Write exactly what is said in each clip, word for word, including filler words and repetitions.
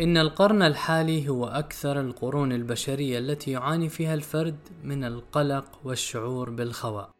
إن القرن الحالي هو أكثر القرون البشرية التي يعاني فيها الفرد من القلق والشعور بالخواء.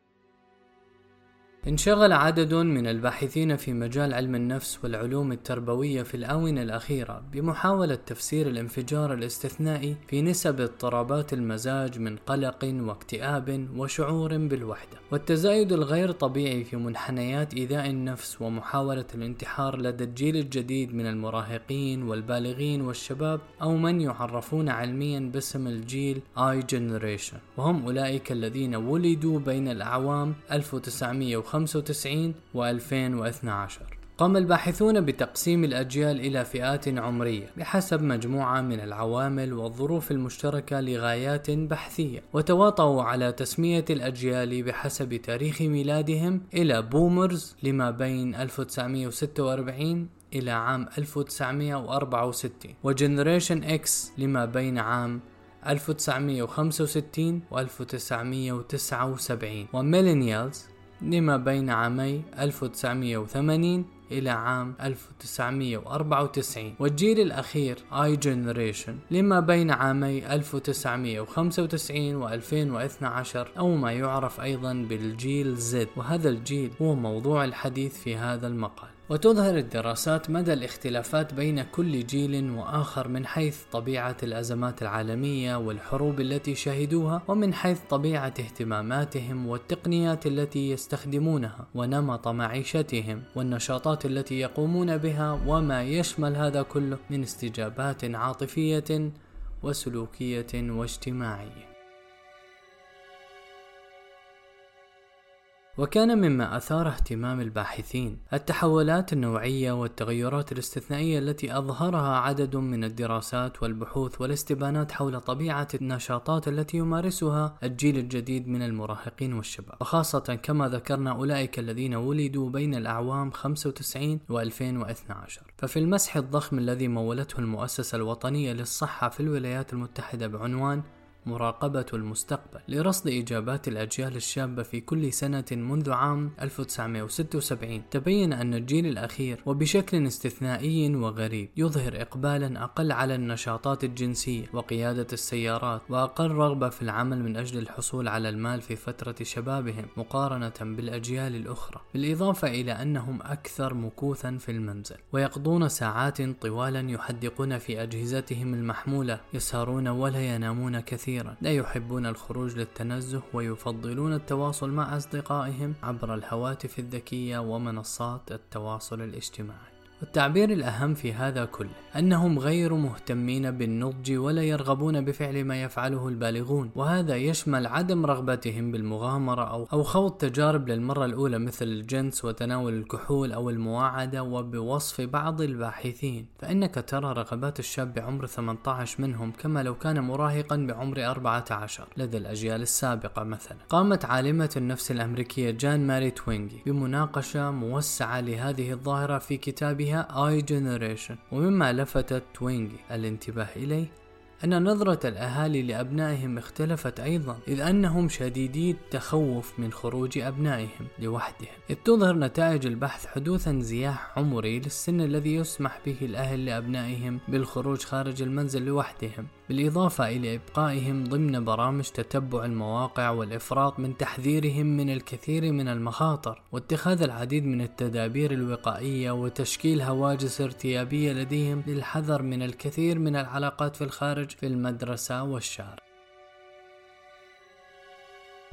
انشغل عدد من الباحثين في مجال علم النفس والعلوم التربوية في الآونة الأخيرة بمحاولة تفسير الانفجار الاستثنائي في نسب اضطرابات المزاج من قلق واكتئاب وشعور بالوحدة، والتزايد الغير طبيعي في منحنيات إيذاء النفس ومحاولة الانتحار لدى الجيل الجديد من المراهقين والبالغين والشباب، أو من يعرفون علميا باسم الجيل آي جنريشن، وهم أولئك الذين ولدوا بين الأعوام ألف وتسعمئة وخمسة وتسعين وألفين واثني عشر. قام الباحثون بتقسيم الأجيال إلى فئات عمرية بحسب مجموعة من العوامل والظروف المشتركة لغايات بحثية، وتواطؤوا على تسمية الأجيال بحسب تاريخ ميلادهم إلى بومرز لما بين ألف وتسعمئة وستة وأربعين إلى عام ألف وتسعمئة وأربعة وستين، وجنريشن إكس لما بين عام ألف وتسعمئة وخمسة وستين وألف وتسعمئة وتسعة وسبعين، وميلينيالز لما بين عامي ألف وتسعمئة وثمانين إلى عام ألف وتسعمئة وأربعة وتسعين، والجيل الأخير آي جنريشن لما بين عامي ألف وتسعمئة وخمسة وتسعين و ألفين واثني عشر، أو ما يعرف أيضا بالجيل زد، وهذا الجيل هو موضوع الحديث في هذا المقال. وتظهر الدراسات مدى الاختلافات بين كل جيل وآخر من حيث طبيعة الأزمات العالمية والحروب التي شهدوها، ومن حيث طبيعة اهتماماتهم والتقنيات التي يستخدمونها ونمط معيشتهم والنشاطات التي يقومون بها، وما يشمل هذا كله من استجابات عاطفية وسلوكية واجتماعية. وكان مما أثار اهتمام الباحثين التحولات النوعية والتغيرات الاستثنائية التي أظهرها عدد من الدراسات والبحوث والاستبانات حول طبيعة النشاطات التي يمارسها الجيل الجديد من المراهقين والشباب، وخاصة كما ذكرنا أولئك الذين ولدوا بين الأعوام خمسة وتسعين و ألفين واثني عشر. ففي المسح الضخم الذي مولته المؤسسة الوطنية للصحة في الولايات المتحدة بعنوان مراقبة المستقبل لرصد إجابات الأجيال الشابة في كل سنة منذ عام ألف وتسعمئة وستة وسبعين، تبين أن الجيل الأخير وبشكل استثنائي وغريب يظهر إقبالا أقل على النشاطات الجنسية وقيادة السيارات، وأقل رغبة في العمل من أجل الحصول على المال في فترة شبابهم مقارنة بالأجيال الأخرى، بالإضافة إلى أنهم أكثر مكوثا في المنزل، ويقضون ساعات طوالا يحدقون في أجهزتهم المحمولة، يسهرون ولا ينامون كثيرا، لا يحبون الخروج للتنزه، ويفضلون التواصل مع أصدقائهم عبر الهواتف الذكية ومنصات التواصل الاجتماعي. والتعبير الأهم في هذا كله أنهم غير مهتمين بالنضج ولا يرغبون بفعل ما يفعله البالغون، وهذا يشمل عدم رغبتهم بالمغامرة أو أو خوض تجارب للمرة الأولى مثل الجنس وتناول الكحول أو المواعدة. وبوصف بعض الباحثين فإنك ترى رغبات الشاب بعمر ثمانية عشر منهم كما لو كان مراهقا بعمر أربعة عشر لدى الأجيال السابقة مثلا. قامت عالمة النفس الأمريكية جان ماري توينجي بمناقشة موسعة لهذه الظاهرة في كتابها آي جنريشن، ومما لفتت توينجي الانتباه إليه أن نظرة الأهالي لأبنائهم اختلفت أيضا، إذ أنهم شديدي التخوف من خروج أبنائهم لوحدهم، إذ تظهر نتائج البحث حدوث انزياح عمري للسن الذي يسمح به الأهل لأبنائهم بالخروج خارج المنزل لوحدهم، بالإضافة إلى إبقائهم ضمن برامج تتبع المواقع والإفراط من تحذيرهم من الكثير من المخاطر، واتخاذ العديد من التدابير الوقائية، وتشكيل هواجس ارتيابية لديهم للحذر من الكثير من العلاقات في الخارج في المدرسة والشارع.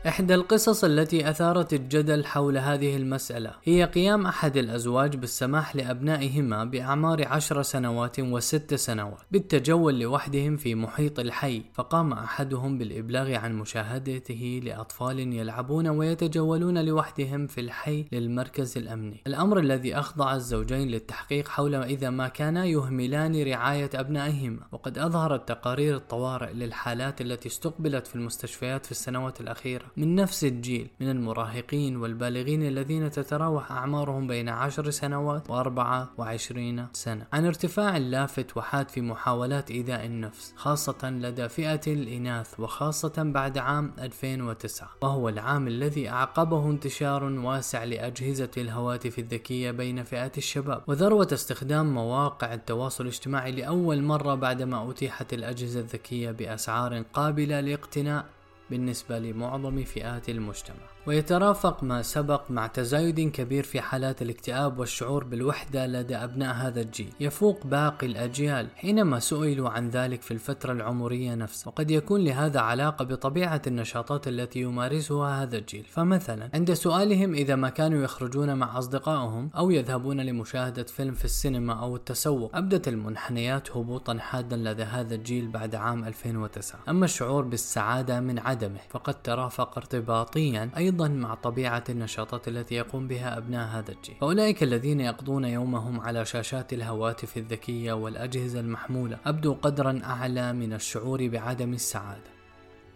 إحدى القصص التي أثارت الجدل حول هذه المسألة هي قيام أحد الأزواج بالسماح لأبنائهما بأعمار عشر سنوات وست سنوات بالتجول لوحدهم في محيط الحي، فقام أحدهم بالإبلاغ عن مشاهدته لأطفال يلعبون ويتجولون لوحدهم في الحي للمركز الأمني، الأمر الذي أخضع الزوجين للتحقيق حول إذا ما كانا يهملان رعاية أبنائهما. وقد أظهرت تقارير الطوارئ للحالات التي استقبلت في المستشفيات في السنوات الأخيرة من نفس الجيل من المراهقين والبالغين الذين تتراوح أعمارهم بين عشر سنوات وأربعة وعشرين سنة، عن ارتفاع اللافت وحاد في محاولات إيذاء النفس خاصة لدى فئة الإناث، وخاصة بعد عام ألفين وتسعة، وهو العام الذي أعقبه انتشار واسع لأجهزة الهواتف الذكية بين فئات الشباب، وذروة استخدام مواقع التواصل الاجتماعي لأول مرة بعدما أتيحت الأجهزة الذكية بأسعار قابلة لاقتناء بالنسبة لمعظم فئات المجتمع. ويترافق ما سبق مع تزايد كبير في حالات الاكتئاب والشعور بالوحدة لدى أبناء هذا الجيل يفوق باقي الأجيال حينما سئلوا عن ذلك في الفترة العمرية نفسها، وقد يكون لهذا علاقة بطبيعة النشاطات التي يمارسها هذا الجيل. فمثلا عند سؤالهم إذا ما كانوا يخرجون مع أصدقائهم أو يذهبون لمشاهدة فيلم في السينما أو التسوق، أبدت المنحنيات هبوطا حادا لدى هذا الجيل بعد عام ألفين وتسعة. أما الشعور بالسعادة من عدمه فقد ترافق ارتباطيا أيضا أيضا مع طبيعة النشاطات التي يقوم بها أبناء هذا الجيل، فأولئك الذين يقضون يومهم على شاشات الهواتف الذكية والأجهزة المحمولة أبدوا قدرا أعلى من الشعور بعدم السعادة،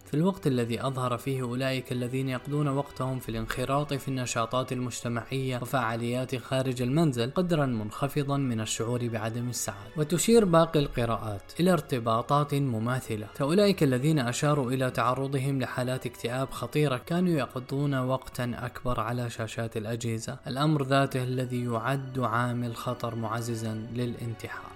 في الوقت الذي أظهر فيه أولئك الذين يقضون وقتهم في الانخراط في النشاطات المجتمعية وفعاليات خارج المنزل قدرا منخفضا من الشعور بعدم السعادة. وتشير باقي القراءات إلى ارتباطات مماثلة، فأولئك الذين أشاروا إلى تعرضهم لحالات اكتئاب خطيرة كانوا يقضون وقتا أكبر على شاشات الأجهزة، الأمر ذاته الذي يعد عامل خطر معززا للانتحار.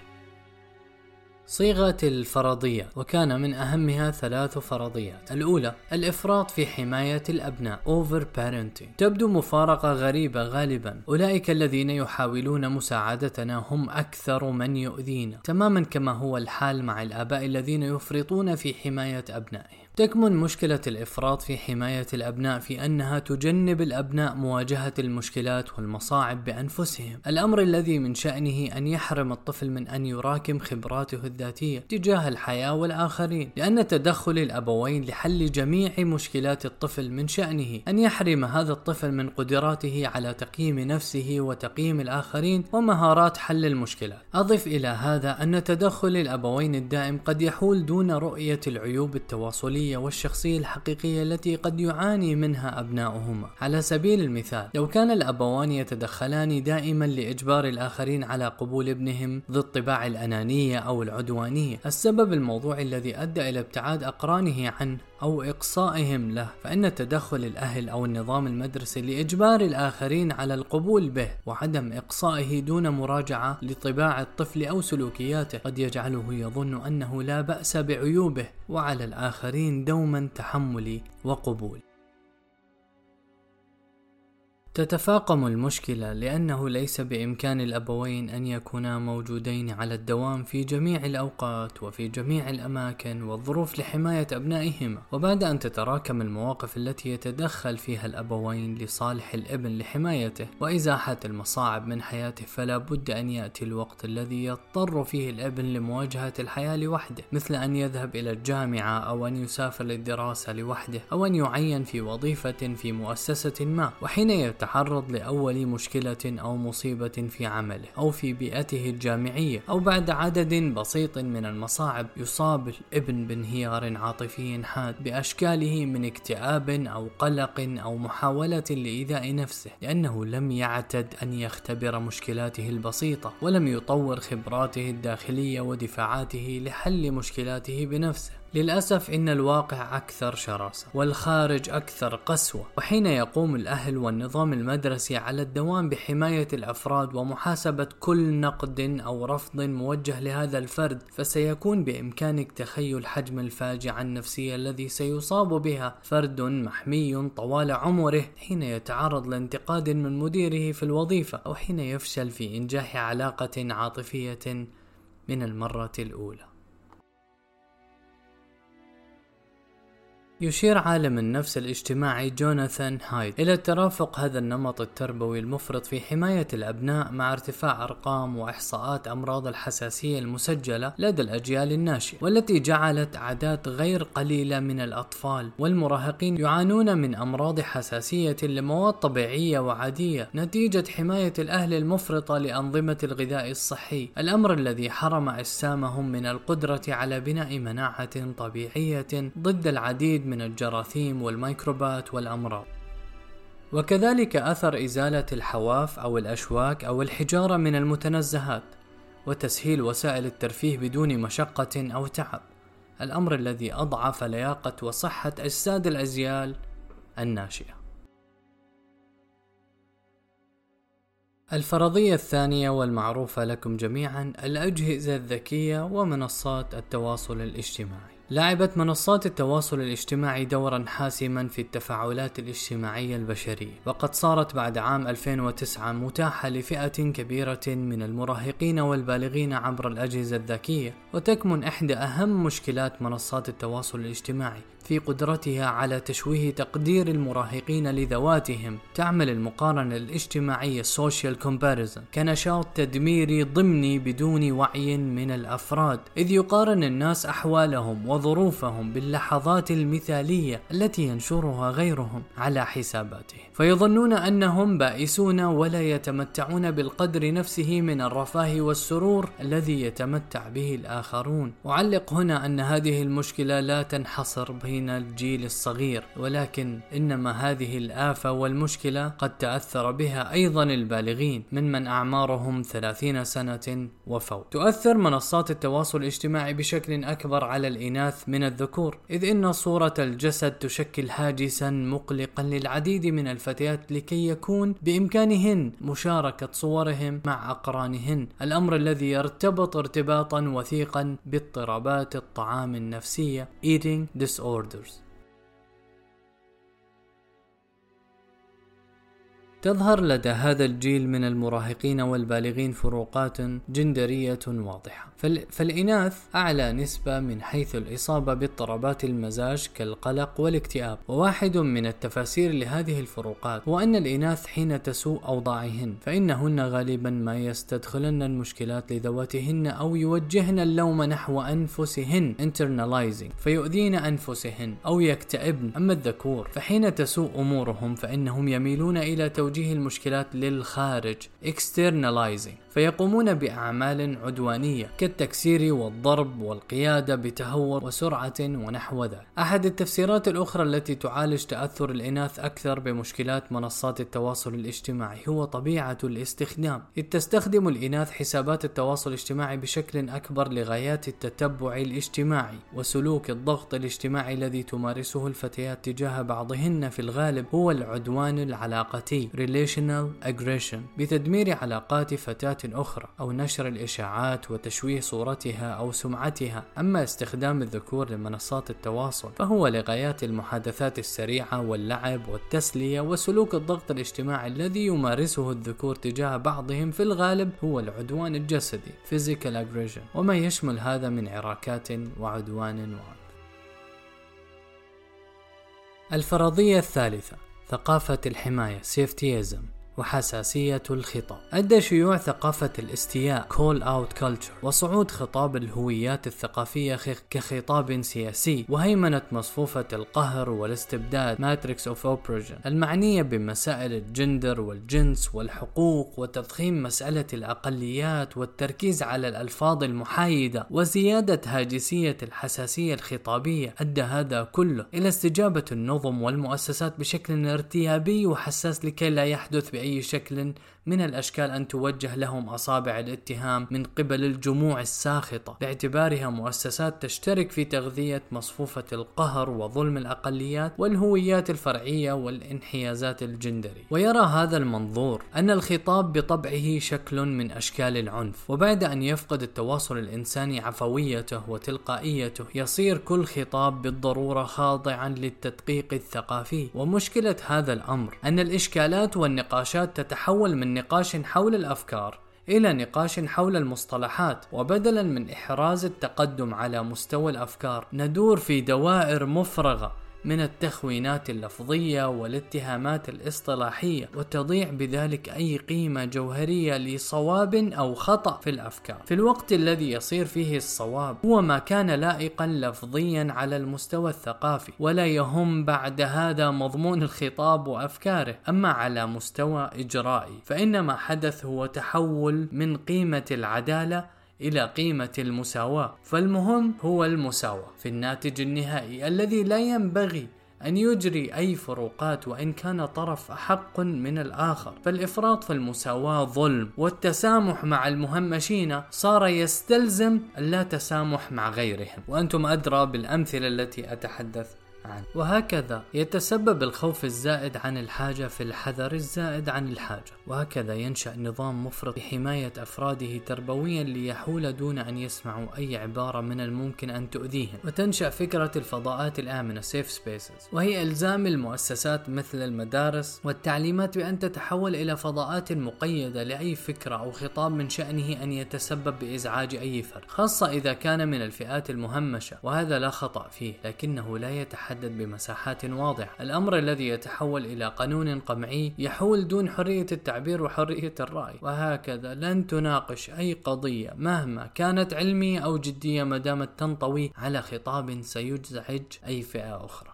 صيغة الفرضية، وكان من أهمها ثلاث فرضيات. الأولى الإفراط في حماية الأبناء overparenting. تبدو مفارقة غريبة غالبا، أولئك الذين يحاولون مساعدتنا هم أكثر من يؤذينا، تماما كما هو الحال مع الآباء الذين يفرطون في حماية أبنائهم. تكمن مشكلة الإفراط في حماية الأبناء في أنها تجنب الأبناء مواجهة المشكلات والمصاعب بأنفسهم، الأمر الذي من شأنه أن يحرم الطفل من أن يراكم خبراته الذاتية تجاه الحياة والآخرين، لأن تدخل الأبوين لحل جميع مشكلات الطفل من شأنه أن يحرم هذا الطفل من قدراته على تقييم نفسه وتقييم الآخرين ومهارات حل المشكلات. أضف إلى هذا أن تدخل الأبوين الدائم قد يحول دون رؤية العيوب التواصلية والشخصية الحقيقية التي قد يعاني منها أبناؤهما. على سبيل المثال، لو كان الأبوان يتدخلان دائما لإجبار الآخرين على قبول ابنهم ضد طباع الأنانية أو العدوانية، السبب الموضوعي الذي أدى إلى ابتعاد أقرانه عنه أو إقصائهم له، فإن تدخل الأهل أو النظام المدرسي لإجبار الآخرين على القبول به وعدم إقصائه دون مراجعة لطباع الطفل أو سلوكياته قد يجعله يظن أنه لا بأس بعيوبه، وعلى الآخرين دوما تحمل وقبول. تتفاقم المشكلة لأنه ليس بإمكان الأبوين أن يكونا موجودين على الدوام في جميع الأوقات وفي جميع الأماكن والظروف لحماية أبنائهما، وبعد أن تتراكم المواقف التي يتدخل فيها الأبوين لصالح الابن لحمايته وإزاحة المصاعب من حياته، فلا بد أن يأتي الوقت الذي يضطر فيه الابن لمواجهة الحياة لوحده، مثل أن يذهب إلى الجامعة أو أن يسافر للدراسة لوحده أو أن يعين في وظيفة في مؤسسة ما، وحين يتعرض تعرض لأول مشكلة أو مصيبة في عمله أو في بيئته الجامعية، أو بعد عدد بسيط من المصاعب يصاب الابن بانهيار عاطفي حاد بأشكاله من اكتئاب أو قلق أو محاولة لإيذاء نفسه، لأنه لم يعتد أن يختبر مشكلاته البسيطة ولم يطور خبراته الداخلية ودفاعاته لحل مشكلاته بنفسه. للأسف إن الواقع أكثر شراسة والخارج أكثر قسوة، وحين يقوم الأهل والنظام المدرسي على الدوام بحماية الأفراد ومحاسبة كل نقد أو رفض موجه لهذا الفرد، فسيكون بإمكانك تخيل حجم الفاجعة النفسية الذي سيصاب بها فرد محمي طوال عمره حين يتعرض لانتقاد من مديره في الوظيفة، أو حين يفشل في إنجاح علاقة عاطفية من المرة الأولى. يشير عالم النفس الاجتماعي جوناثان هايد إلى ترافق هذا النمط التربوي المفرط في حماية الأبناء مع ارتفاع أرقام وإحصاءات أمراض الحساسية المسجلة لدى الأجيال الناشئة، والتي جعلت أعداد غير قليلة من الأطفال والمراهقين يعانون من أمراض حساسية لمواد طبيعية وعادية نتيجة حماية الأهل المفرطة لأنظمة الغذاء الصحي، الأمر الذي حرم أجسامهم من القدرة على بناء مناعة طبيعية ضد العديد من الجراثيم والميكروبات والأمراض، وكذلك أثر إزالة الحواف أو الأشواك أو الحجارة من المتنزهات، وتسهيل وسائل الترفيه بدون مشقة أو تعب، الأمر الذي أضعف لياقة وصحة أجساد الأجيال الناشئة. الفرضية الثانية والمعروفة لكم جميعا، الأجهزة الذكية ومنصات التواصل الاجتماعي. لعبت منصات التواصل الاجتماعي دورا حاسما في التفاعلات الاجتماعية البشرية، وقد صارت بعد عام ألفين وتسعة متاحة لفئة كبيرة من المراهقين والبالغين عبر الأجهزة الذكية. وتكمن إحدى أهم مشكلات منصات التواصل الاجتماعي في قدرتها على تشويه تقدير المراهقين لذواتهم. تعمل المقارنة الاجتماعية Social Comparison كنشاط تدميري ضمني بدون وعي من الأفراد، إذ يقارن الناس أحوالهم وظروفهم باللحظات المثالية التي ينشرها غيرهم على حساباتهم، فيظنون أنهم بائسون ولا يتمتعون بالقدر نفسه من الرفاه والسرور الذي يتمتع به الآخرون. أعلق هنا أن هذه المشكلة لا تنحصر بين الجيل الصغير، ولكن إنما هذه الآفة والمشكلة قد تأثر بها أيضا البالغين ممن أعمارهم ثلاثين سنة وفوق. تؤثر منصات التواصل الاجتماعي بشكل أكبر على الإناث من الذكور، إذ إن صورة الجسد تشكل هاجسا مقلقا للعديد من الفتيات لكي يكون بإمكانهن مشاركة صورهم مع أقرانهن، الأمر الذي يرتبط ارتباطا وثيقا باضطرابات الطعام النفسية Eating Disorders. تظهر لدى هذا الجيل من المراهقين والبالغين فروقات جندرية واضحة، فالإناث أعلى نسبة من حيث الإصابة باضطرابات المزاج كالقلق والاكتئاب. وواحد من التفاسير لهذه الفروقات هو أن الإناث حين تسوء أوضاعهن فإنهن غالبا ما يستدخلن المشكلات لذواتهن أو يوجهن اللوم نحو أنفسهن internalizing فيؤذين أنفسهن أو يكتئبن. أما الذكور فحين تسوء أمورهم فإنهم يميلون إلى توجيه توجيه المشكلات للخارج externalizing، فيقومون بأعمال عدوانية كالتكسير والضرب والقيادة بتهور وسرعة ونحو ذلك. أحد التفسيرات الأخرى التي تعالج تأثر الإناث أكثر بمشكلات منصات التواصل الاجتماعي هو طبيعة الاستخدام، إذ تستخدم الإناث حسابات التواصل الاجتماعي بشكل أكبر لغايات التتبع الاجتماعي وسلوك الضغط الاجتماعي الذي تمارسه الفتيات تجاه بعضهن في الغالب هو العدوان العلاقتي relational aggression، بتدمير علاقات فتاة أخرى أو نشر الإشاعات وتشويه صورتها أو سمعتها. أما استخدام الذكور لمنصات التواصل فهو لغايات المحادثات السريعة واللعب والتسلية، وسلوك الضغط الاجتماعي الذي يمارسه الذكور تجاه بعضهم في الغالب هو العدوان الجسدي physical aggression، وما يشمل هذا من عراكات وعدوان وعنف. الفرضية الثالثة، ثقافة الحماية safetyism وحساسية الخطاب. أدى شيوع ثقافة الاستياء Call Out Culture وصعود خطاب الهويات الثقافية كخطاب سياسي، وهيمنة مصفوفة القهر والاستبداد Matrix of Oppression المعنية بمسائل الجندر والجنس والحقوق، وتضخيم مسألة الأقليات والتركيز على الألفاظ المحايدة وزيادة هاجسية الحساسية الخطابية. أدى هذا كله إلى استجابة النظم والمؤسسات بشكل ارتيابي وحساس لكي لا يحدث بأي أي شكل من الأشكال أن توجه لهم أصابع الاتهام من قبل الجموع الساخطة، باعتبارها مؤسسات تشترك في تغذية مصفوفة القهر وظلم الأقليات والهويات الفرعية والانحيازات الجندرية. ويرى هذا المنظور أن الخطاب بطبعه شكل من أشكال العنف، وبعد أن يفقد التواصل الإنساني عفويته وتلقائيته يصير كل خطاب بالضرورة خاضعا للتدقيق الثقافي. ومشكلة هذا الأمر أن الإشكالات والنقاشات تتحول من نقاش حول الأفكار إلى نقاش حول المصطلحات، وبدلا من إحراز التقدم على مستوى الأفكار ندور في دوائر مفرغة من التخوينات اللفظية والاتهامات الاصطلاحية، وتضيع بذلك أي قيمة جوهرية لصواب أو خطأ في الأفكار، في الوقت الذي يصير فيه الصواب هو ما كان لائقا لفظيا على المستوى الثقافي، ولا يهم بعد هذا مضمون الخطاب وأفكاره. أما على مستوى إجرائي فإن ما حدث هو تحول من قيمة العدالة إلى قيمة المساواة، فالمهم هو المساواة في الناتج النهائي الذي لا ينبغي أن يجري أي فروقات وإن كان طرف أحق من الآخر. فالإفراط في المساواة ظلم، والتسامح مع المهمشين صار يستلزم اللا تسامح مع غيرهم، وأنتم أدرى بالأمثلة التي أتحدث عنه. وهكذا يتسبب الخوف الزائد عن الحاجة في الحذر الزائد عن الحاجة، وهكذا ينشأ نظام مفرط بحماية أفراده تربويا ليحول دون أن يسمعوا أي عبارة من الممكن أن تؤذيهم. وتنشأ فكرة الفضاءات الآمنة safe spaces، وهي إلزام المؤسسات مثل المدارس والتعليمات بأن تتحول إلى فضاءات مقيدة لأي فكرة أو خطاب من شأنه أن يتسبب بإزعاج أي فرد، خاصة إذا كان من الفئات المهمشة، وهذا لا خطأ فيه، لكنه لا يتحدث تحدد بمساحات واضحة. الأمر الذي يتحول إلى قانون قمعي يحول دون حرية التعبير وحرية الرأي. وهكذا لن تناقش أي قضية مهما كانت علمية أو جدية ما دامت تنطوي على خطاب سيزعج أي فئة أخرى.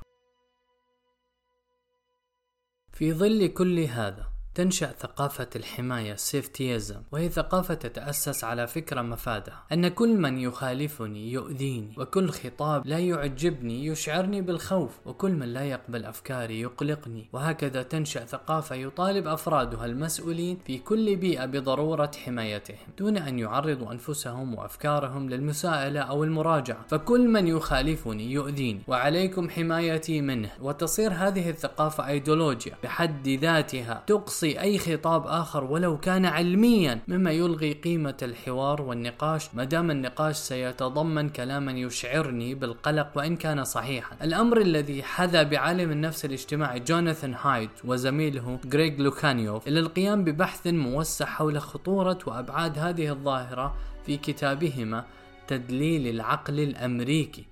في ظل كل هذا تنشأ ثقافة الحماية سيفتيزم، وهي ثقافة تتأسس على فكرة مفادها أن كل من يخالفني يؤذيني، وكل خطاب لا يعجبني يشعرني بالخوف، وكل من لا يقبل أفكاري يقلقني. وهكذا تنشأ ثقافة يطالب أفرادها المسؤولين في كل بيئة بضرورة حمايتهم دون أن يعرضوا أنفسهم وأفكارهم للمساءلة أو المراجعة، فكل من يخالفني يؤذيني وعليكم حمايتي منه. وتصير هذه الثقافة أيديولوجيا بحد ذاتها تقصي أي خطاب آخر ولو كان علميا، مما يلغي قيمة الحوار والنقاش مدام النقاش سيتضمن كلاما يشعرني بالقلق وإن كان صحيحا. الأمر الذي حذى بعالم النفس الاجتماعي جوناثان هايد وزميله غريغ لوكانيوف إلى القيام ببحث موسع حول خطورة وأبعاد هذه الظاهرة في كتابهما تدليل العقل الأمريكي.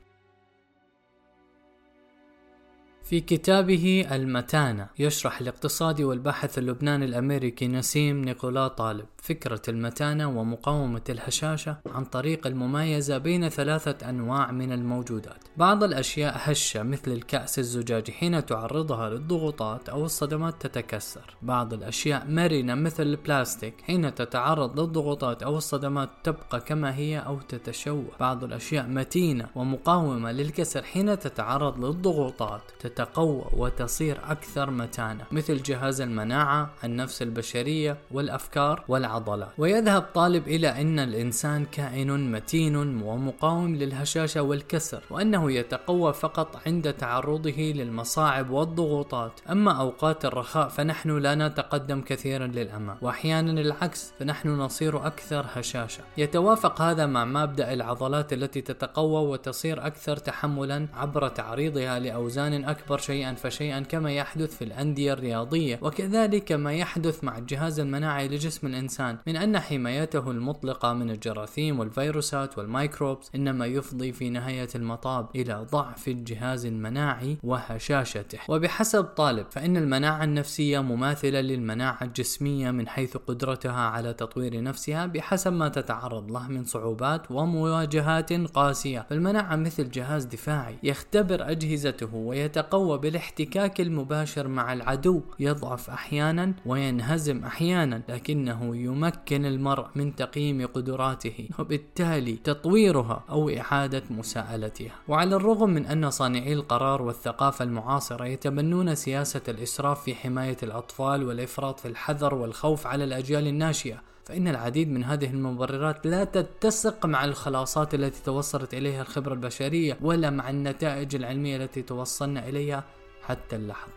في كتابه المتانة يشرح الاقتصادي والباحث اللبناني الأمريكي نسيم نيكولا طالب فكرة المتانة ومقاومة الهشاشة عن طريق الممايزة بين ثلاثة أنواع من الموجودات. بعض الأشياء هشة مثل الكأس الزجاجي حين تعرضها للضغوطات أو الصدمات تتكسر، بعض الأشياء مرنة مثل البلاستيك حين تتعرض للضغوطات أو الصدمات تبقى كما هي أو تتشوه، بعض الأشياء متينة ومقاومة للكسر حين تتعرض للضغوطات تتقوى وتصير أكثر متانة مثل جهاز المناعة، النفس البشرية والأفكار والعضلات. ويذهب طالب إلى أن الإنسان كائن متين ومقاوم للهشاشة والكسر، وأنه يتقوى فقط عند تعرضه للمصاعب والضغوطات، أما أوقات الرخاء فنحن لا نتقدم كثيرا للأمام، وأحيانا العكس فنحن نصير أكثر هشاشة. يتوافق هذا مع مبدأ العضلات التي تتقوى وتصير أكثر تحملا عبر تعريضها لأوزان أكبر شيئا فشيئا كما يحدث في الأندية الرياضية، وكذلك ما يحدث مع الجهاز المناعي لجسم الإنسان من أن حمايته المطلقة من الجراثيم والفيروسات والميكروبس إنما يفضي في نهاية المطاف إلى ضعف الجهاز المناعي وهشاشته. وبحسب طالب فإن المناعة النفسية مماثلة للمناعة الجسمية من حيث قدرتها على تطوير نفسها بحسب ما تتعرض له من صعوبات ومواجهات قاسية. فالمناعة مثل جهاز دفاعي يختبر أجهزته ويتقوى قوة بالاحتكاك المباشر مع العدو، يضعف أحيانا وينهزم أحيانا، لكنه يمكن المرء من تقييم قدراته وبالتالي تطويرها أو إعادة مساءلتها. وعلى الرغم من أن صانعي القرار والثقافة المعاصرة يتبنون سياسة الإسراف في حماية الأطفال والإفراط في الحذر والخوف على الأجيال الناشئة، فإن العديد من هذه المبررات لا تتسق مع الخلاصات التي توصلت إليها الخبرة البشرية ولا مع النتائج العلمية التي توصلنا إليها حتى اللحظة.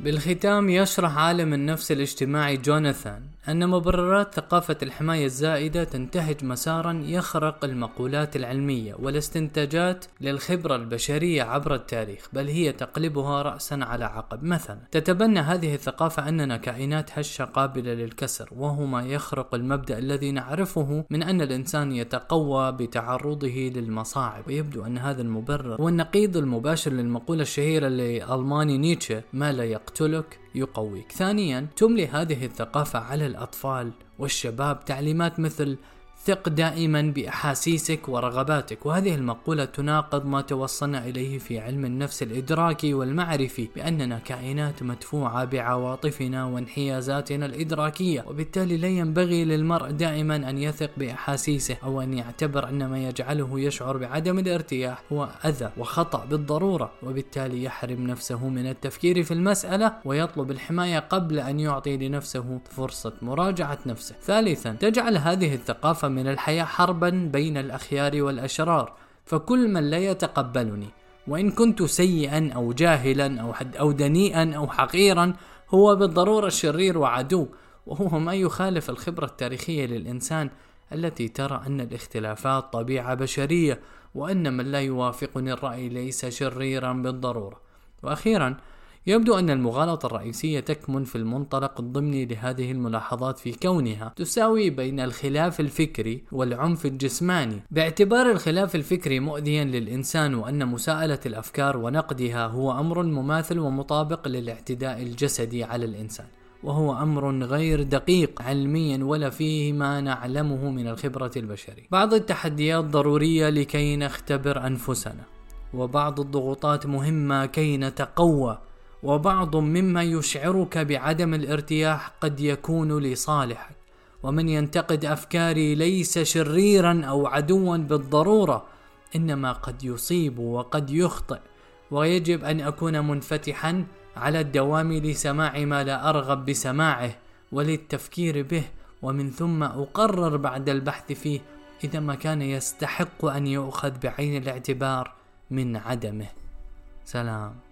بالختام يشرح عالم النفس الاجتماعي جوناثان أن مبررات ثقافة الحماية الزائدة تنتهج مسارا يخرق المقولات العلمية والاستنتاجات للخبرة البشرية عبر التاريخ، بل هي تقلبها رأسا على عقب. مثلا تتبنى هذه الثقافة أننا كائنات هشة قابلة للكسر، وهو ما يخرق المبدأ الذي نعرفه من أن الإنسان يتقوى بتعرضه للمصاعب. ويبدو أن هذا المبرر هو النقيض المباشر للمقولة الشهيرة لألماني نيتشه ما لا يقتلك يقويك. ثانيا تملي هذه الثقافة على الأطفال والشباب تعليمات مثل ثق دائما بأحاسيسك ورغباتك. وهذه المقولة تناقض ما توصلنا إليه في علم النفس الإدراكي والمعرفي، بأننا كائنات مدفوعة بعواطفنا وانحيازاتنا الإدراكية، وبالتالي لا ينبغي للمرء دائما أن يثق بأحاسيسه أو أن يعتبر أن ما يجعله يشعر بعدم الارتياح هو أذى وخطأ بالضرورة، وبالتالي يحرم نفسه من التفكير في المسألة ويطلب الحماية قبل أن يعطي لنفسه فرصة مراجعة نفسه. ثالثا، تجعل هذه الثقافة من الحياة حربا بين الأخيار والأشرار، فكل من لا يتقبلني وإن كنت سيئا أو جاهلا أو حد أو دنيئا أو حقيرا هو بالضرورة شرير وعدو، وهو ما يخالف الخبرة التاريخية للإنسان التي ترى أن الاختلافات طبيعة بشرية، وأن من لا يوافقني الرأي ليس شريرا بالضرورة. وأخيرا، يبدو أن المغالطة الرئيسية تكمن في المنطلق الضمني لهذه الملاحظات، في كونها تساوي بين الخلاف الفكري والعنف الجسماني، باعتبار الخلاف الفكري مؤذيا للإنسان، وأن مساءلة الأفكار ونقدها هو أمر مماثل ومطابق للاعتداء الجسدي على الإنسان، وهو أمر غير دقيق علميا ولا فيه ما نعلمه من الخبرة البشرية. بعض التحديات ضرورية لكي نختبر أنفسنا، وبعض الضغوطات مهمة كي نتقوى، وبعض مما يشعرك بعدم الارتياح قد يكون لصالحك. ومن ينتقد أفكاري ليس شريرا أو عدوا بالضرورة، إنما قد يصيب وقد يخطئ، ويجب أن أكون منفتحا على الدوام لسماع ما لا أرغب بسماعه وللتفكير به، ومن ثم أقرر بعد البحث فيه إذا ما كان يستحق أن يؤخذ بعين الاعتبار من عدمه. سلام.